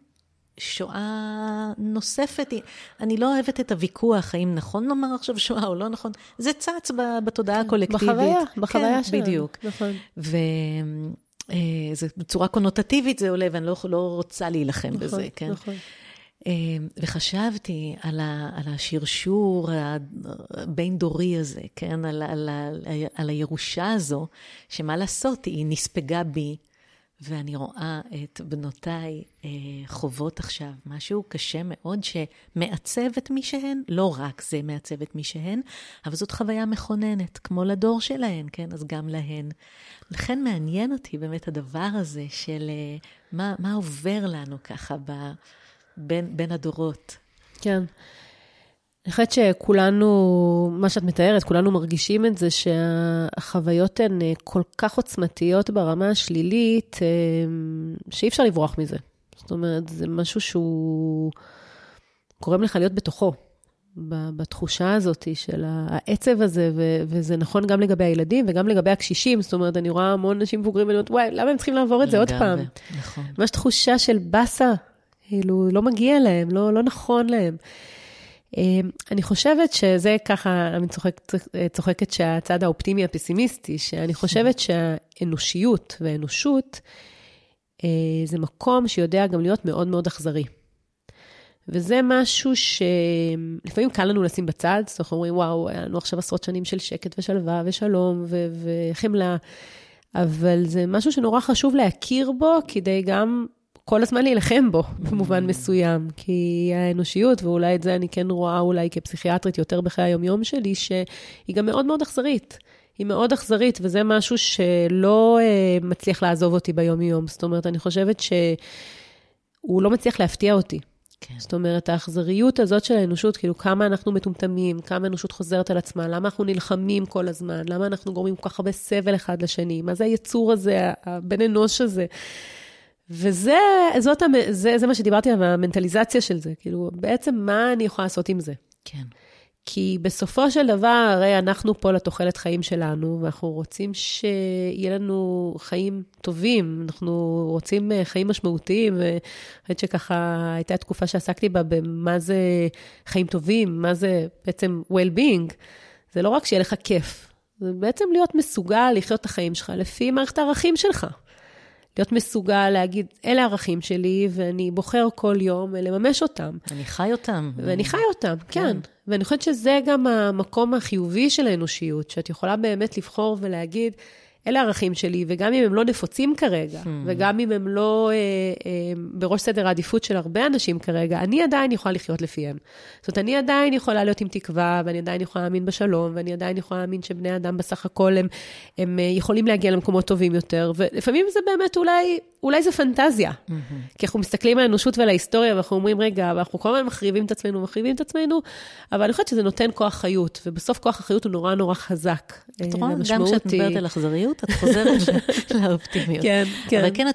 שואה נוספת. אני לא אוהבת את הוויכוח, האם נכון לומר עכשיו שואה או לא נכון. זה צץ בתודעה הקולקטיבית. בחוויה שלנו. בדיוק. נכון. ובצורה קונוטטיבית זה עולה, ואני לא רוצה להילחם בזה. נכון. וחשבתי על השרשור הבין דורי הזה, על הירושה הזו, שמה לעשות, היא נספגה בי, ואני רואה את בנותיי חובות עכשיו משהו קשה מאוד שמעצב את מי שהן, לא רק זה מעצב את מי שהן, אבל זאת חוויה מכוננת, כמו לדור שלהן, כן? אז גם להן. לכן מעניין אותי באמת הדבר הזה של מה עובר לנו ככה בין הדורות. כן. אני חושבת שכולנו, מה שאת מתארת, כולנו מרגישים את זה שהחוויות הן כל כך עוצמתיות ברמה השלילית, שאי אפשר לברוח מזה. זאת אומרת, זה משהו שהוא גורם לך להיות בתוכו, בתחושה הזאת של העצב הזה, וזה נכון גם לגבי הילדים וגם לגבי הקשישים, זאת אומרת, אני רואה המון אנשים מבוגרים ואני אומרת, וואי, למה הם צריכים לעבור את זה עוד פעם? נכון. ממש תחושה של בסה, כאילו, לא מגיע להם, לא נכון להם. אני חושבת שזה ככה, אני צוחקת שהצד האופטימי הפסימיסטי, שאני חושבת שהאנושיות והאנושות, זה מקום שיודע גם להיות מאוד מאוד אכזרי. וזה משהו שלפעמים קל לנו לשים בצד, זאת אומרת, אומרים, וואו, היינו עכשיו עשרות שנים של שקט ושלווה ושלום וחמלה, אבל זה משהו שנורא חשוב להכיר בו, כדי גם כל הזמן להילחם בו, במובן מסוים, כי האנושיות, ואולי את זה אני כן רואה אולי כפסיכיאטרית יותר בחיי היומיום שלי, שהיא גם מאוד מאוד אכזרית. היא מאוד אכזרית, וזה משהו שלא מצליח לעזוב אותי ביום-יום. זאת אומרת, אני חושבת שהוא לא מצליח להפתיע אותי. כן. זאת אומרת, האכזריות הזאת של האנושות, כאילו כמה אנחנו מטומטמים, כמה האנושות חוזרת על עצמה, למה אנחנו נלחמים כל הזמן, למה אנחנו גורמים כל כך הרבה סבל אחד לשני, מה זה היצור הזה, הבן אנוש הזה. וזה, זה מה שדיברתי על המנטליזציה של זה, כאילו, בעצם מה אני יכולה לעשות עם זה? כן. כי בסופו של דבר, הרי אנחנו פה לתוחלת חיים שלנו, ואנחנו רוצים שיהיה לנו חיים טובים, אנחנו רוצים חיים משמעותיים, ואני חושבת שככה הייתה תקופה שעסקתי בה, במה זה חיים טובים, מה זה בעצם well-being, זה לא רק שיהיה לך כיף, זה בעצם להיות מסוגל לחיות את החיים שלך, לפי מערכת הערכים שלך. להיות מסוגל להגיד, אלה הערכים שלי, ואני בוחר כל יום לממש אותם. אני חי אותם. ואני חי אותם, כן. ואני חושבת שזה גם המקום החיובי של האנושיות, שאת יכולה באמת לבחור ולהגיד, אלה הערכים שלי, וגם אם הם לא נפוצים כרגע, וגם אם הם לא בראש סדר העדיפות של הרבה אנשים כרגע, אני עדיין יכולה לחיות לפיהם. זאת אומרת, אני עדיין יכולה להיות עם תקווה, ואני עדיין יכולה להאמין בשלום, ואני עדיין יכולה להאמין שבני אדם בסך הכל הם יכולים להגיע למקומות טובים יותר, ולפעמים זה באמת אולי זה פנטזיה. כי אנחנו מסתכלים על האנושות ועל ההיסטוריה, ואנחנו אומרים, רגע, ואנחנו כל הזמן מחריבים את עצמנו, אבל אני חושבת שזה נותן כוח חיות, ובסוף כוח החיות הוא נורא נורא חזק. את רואה, גם כשאת מדברת על אכזריות, את חוזרת לאופטימיות. כן, כן. אבל כן,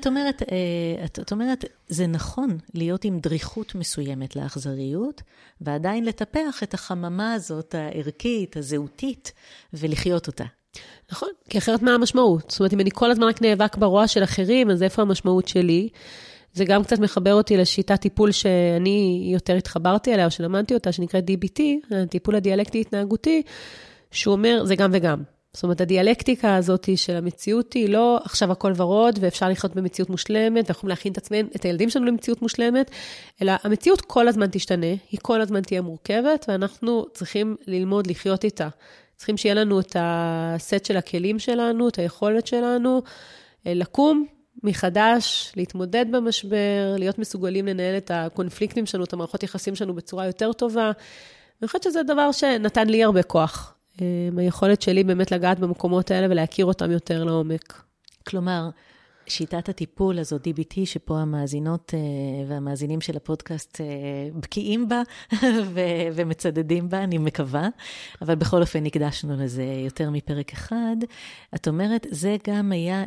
את אומרת, זה נכון להיות עם דריכות מסוימת לאכזריות, ועדיין לטפח את החממה הזאת, הערכית, הזהותית, ולחיות אותה. נכון, כי אחרת מה המשמעות? זאת אומרת, אם אני כל הזמן רק נאבק ברוע של אחרים, אז איפה המשמעות שלי? זה גם קצת מחבר אותי לשיטת טיפול שאני יותר התחברתי אליה, או שלמדתי אותה, שנקראת DBT, הטיפול הדיאלקטי התנהגותי, שהוא אומר, זה גם וגם. זאת אומרת, הדיאלקטיקה הזאת של המציאות היא לא עכשיו הכל ורוד, ואפשר לחיות במציאות מושלמת, ואנחנו להכין את הילדים שלנו למציאות מושלמת, אלא המציאות כל הזמן תשתנה, היא כל הזמן תהיה מורכבת, ואנחנו צריכים ללמוד לחיות איתה. צריכים שיהיה לנו את הסט של הכלים שלנו, את היכולת שלנו, לקום מחדש, להתמודד במשבר, להיות מסוגלים לנהל את הקונפליקטים שלנו, את המערכות יחסים שלנו בצורה יותר טובה. אני חושבת שזה דבר שנתן לי הרבה כוח. היכולת שלי באמת לגעת במקומות האלה ולהכיר אותם יותר לעומק. כלומר, שיטת הטיפול הזו, DBT, שפה המאזינות והמאזינים של הפודקאסט בקיאים בה ומצדדים בה, אני מקווה, אבל בכל אופן נקדשנו לזה יותר מפרק אחד. את אומרת, זה גם היה,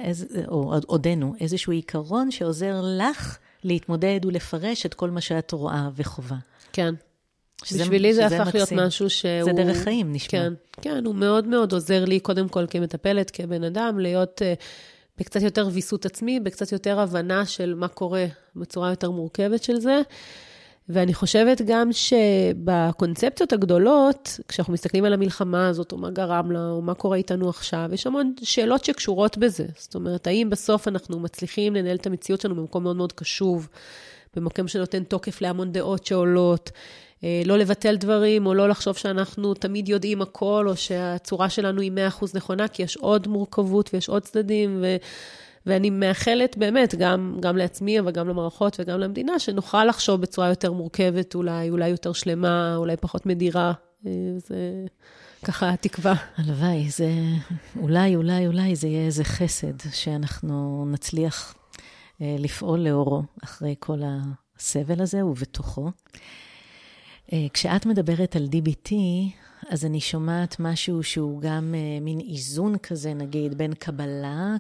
או עודנו, איזשהו עיקרון שעוזר לך להתמודד ולפרש את כל מה שאת רואה וחובה. כן. בשבילי זה הפך להיות משהו שהוא... זה דרך חיים, נשמע. כן, הוא מאוד מאוד עוזר לי, קודם כל כמטפלת, כבן אדם, להיות... בקצת יותר ויסות עצמי, בקצת יותר הבנה של מה קורה בצורה יותר מורכבת של זה. ואני חושבת גם שבקונספציות הגדולות, כשאנחנו מסתכלים על המלחמה הזאת, או מה גרם לה, או מה קורה איתנו עכשיו, יש המון שאלות שקשורות בזה. זאת אומרת, האם בסוף אנחנו מצליחים לנהל את המציאות שלנו במקום מאוד מאוד קשוב, במקום שנותן תוקף להמון דעות שעולות, לא לבטל דברים, או לא לחשוב שאנחנו תמיד יודעים הכל, או שהצורה שלנו היא 100% נכונה, כי יש עוד מורכבות ויש עוד צדדים, ואני מאחלת באמת, גם לעצמי, אבל גם למערכות וגם למדינה, שנוכל לחשוב בצורה יותר מורכבת, אולי יותר שלמה, אולי פחות מדירה. זה ככה התקווה. הלוואי, זה אולי זה יהיה איזה חסד, שאנחנו נצליח לפעול לאורו, אחרי כל הסבל הזה ובתוכו. כשאת מדברת על DBT, אז אני שומעת משהו שהוא גם מין איזון כזה, נגיד, בין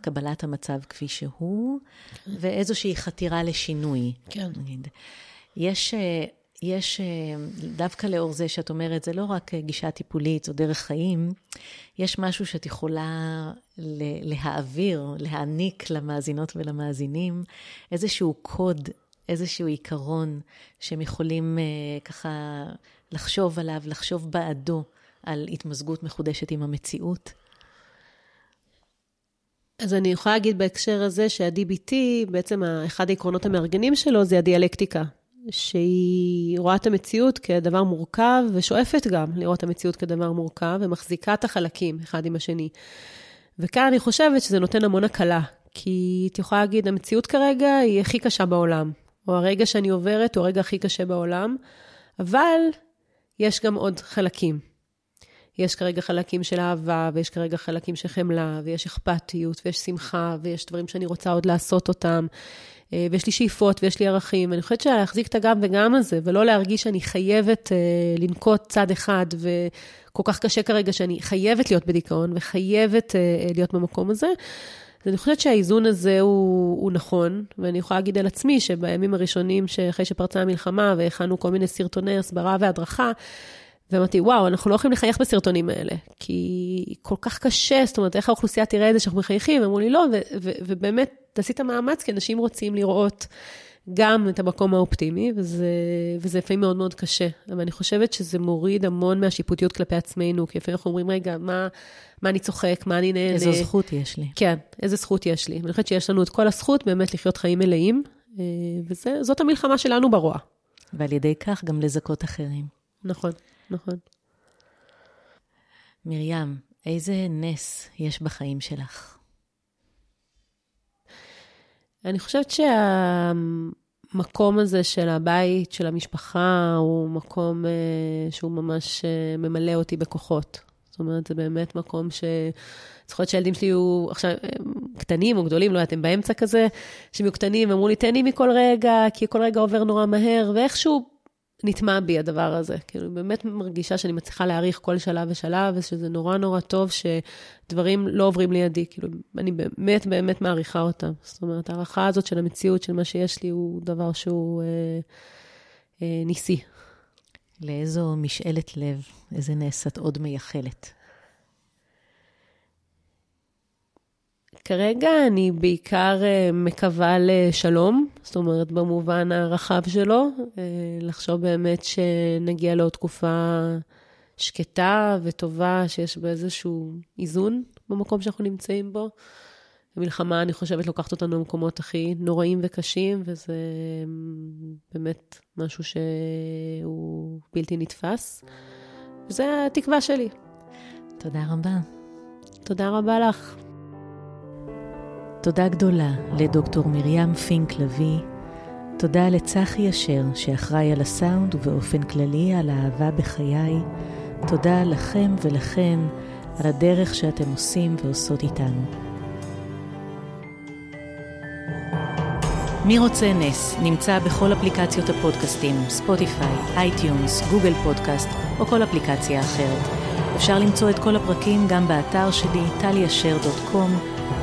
קבלת המצב כפי שהוא, ואיזושהי חתירה לשינוי. כן. נגיד. יש דווקא לאור זה שאת אומרת, זה לא רק גישה טיפולית או דרך חיים, יש משהו שאת יכולה להעניק למאזינות ולמאזינים, איזשהו קוד, איזשהו עיקרון שהם יכולים ככה לחשוב עליו, לחשוב בעדו על התמזגות מחודשת עם המציאות. אז אני יכולה להגיד בהקשר הזה שה-DBT, בעצם אחד העקרונות המארגנים שלו זה הדיאלקטיקה, שהיא רואה את המציאות כדבר מורכב ושואפת גם לראות את המציאות כדבר מורכב ומחזיקה את החלקים אחד עם השני. וכאן אני חושבת שזה נותן המון הקלה, כי את יכולה להגיד המציאות כרגע היא הכי קשה בעולם. או הרגע שאני עוברת, הוא הרגע הכי קשה בעולם, אבל יש גם עוד חלקים. יש כרגע חלקים של אהבה, ויש כרגע חלקים של חמלה, ויש אכפתיות, ויש שמחה, ויש דברים שאני רוצה עוד לעשות אותם, ויש לי שאיפות, ויש לי ערכים. אני חושבת להחזיק את הגם וגם הזה, ולא להרגיש שאני חייבת לנקוט צד אחד, וכל כך קשה כרגע שאני חייבת להיות בדיכאון, וחייבת להיות במקום הזה, אז אני חושבת שהאיזון הזה הוא נכון, ואני יכולה להגיד על עצמי שבימים הראשונים, אחרי שפרצה המלחמה, והכנו כל מיני סרטוני הסברה והדרכה, ואמרתי, וואו, אנחנו לא יכולים לחייך בסרטונים האלה, כי כל כך קשה, זאת אומרת, איך האוכלוסייה תראה את זה שאנחנו מחייכים? אמרו לי, לא, ובאמת, תעשי את המאמץ, כי אנשים רוצים לראות גם את המקום האופטימי, וזה לפעמים מאוד מאוד קשה. אבל אני חושבת שזה מוריד המון מהשיפוטיות כלפי עצמנו, כי לפעמים אנחנו אומרים, רגע, מה אני צוחק, מה אני נהנה. איזו זכות יש לי. כן, איזו זכות יש לי. אני חושבת שיש לנו את כל הזכות באמת לחיות חיים מלאים, וזאת המלחמה שלנו ברוע. ועל ידי כך גם לזכות אחרים. נכון, נכון. מרים, איזה נס יש בחיים שלך? אני חושבת שהמקום הזה של הבית, של המשפחה, הוא מקום שהוא ממש ממלא אותי בכוחות. זאת אומרת, זה באמת מקום שצריכות שהילדים שלי יהיו עכשיו קטנים או גדולים, לא יודעתם באמצע כזה, שהם יהיו קטנים, אמרו לי, תהני מכל רגע, כי כל רגע עובר נורא מהר, ואיכשהו נטמע בי הדבר הזה. כאילו, באמת מרגישה שאני מצליחה להעריך כל שלב ושלב, ושזה נורא נורא טוב שדברים לא עוברים לידי. כאילו, אני באמת באמת מעריכה אותם. זאת אומרת, הערכה הזאת של המציאות, של מה שיש לי, הוא דבר שהוא ניסי. לאיזו משאלת לב, איזה נעשת עוד מייחלת? כרגע אני בעיקר מקווה לשלום, זאת אומרת במובן הרחב שלו, לחשוב באמת שנגיע לעוד תקופה שקטה וטובה, שיש באיזשהו איזון במקום שאנחנו נמצאים בו. המלחמה, אני חושבת, לוקחת אותנו למקומות הכי נוראים וקשים, וזה באמת משהו שהוא בלתי נתפס. וזה התקווה שלי. תודה רבה. תודה רבה לך. תודה גדולה לדוקטור מרים פינק לוי. תודה לצחי אשר שאחראי על הסאונד ובאופן כללי על האהבה בחיי. תודה לכם ולכן על הדרך שאתם עושים ועושות איתנו. מי רוצה נס נמצא בכל אפליקציות הפודקאסטים, ספוטיפיי, אייטיונס, גוגל פודקאסט או כל אפליקציה אחרת. אפשר למצוא את כל הפרקים גם באתר שלי taliasher.com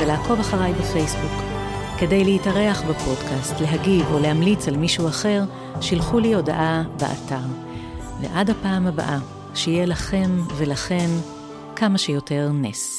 ולעקוב אחריי בפייסבוק. כדי להתארח בפודקאסט, להגיב או להמליץ על מישהו אחר, שילחו לי הודעה באתר. ועד הפעם הבאה, שיהיה לכם ולכן כמה שיותר נס.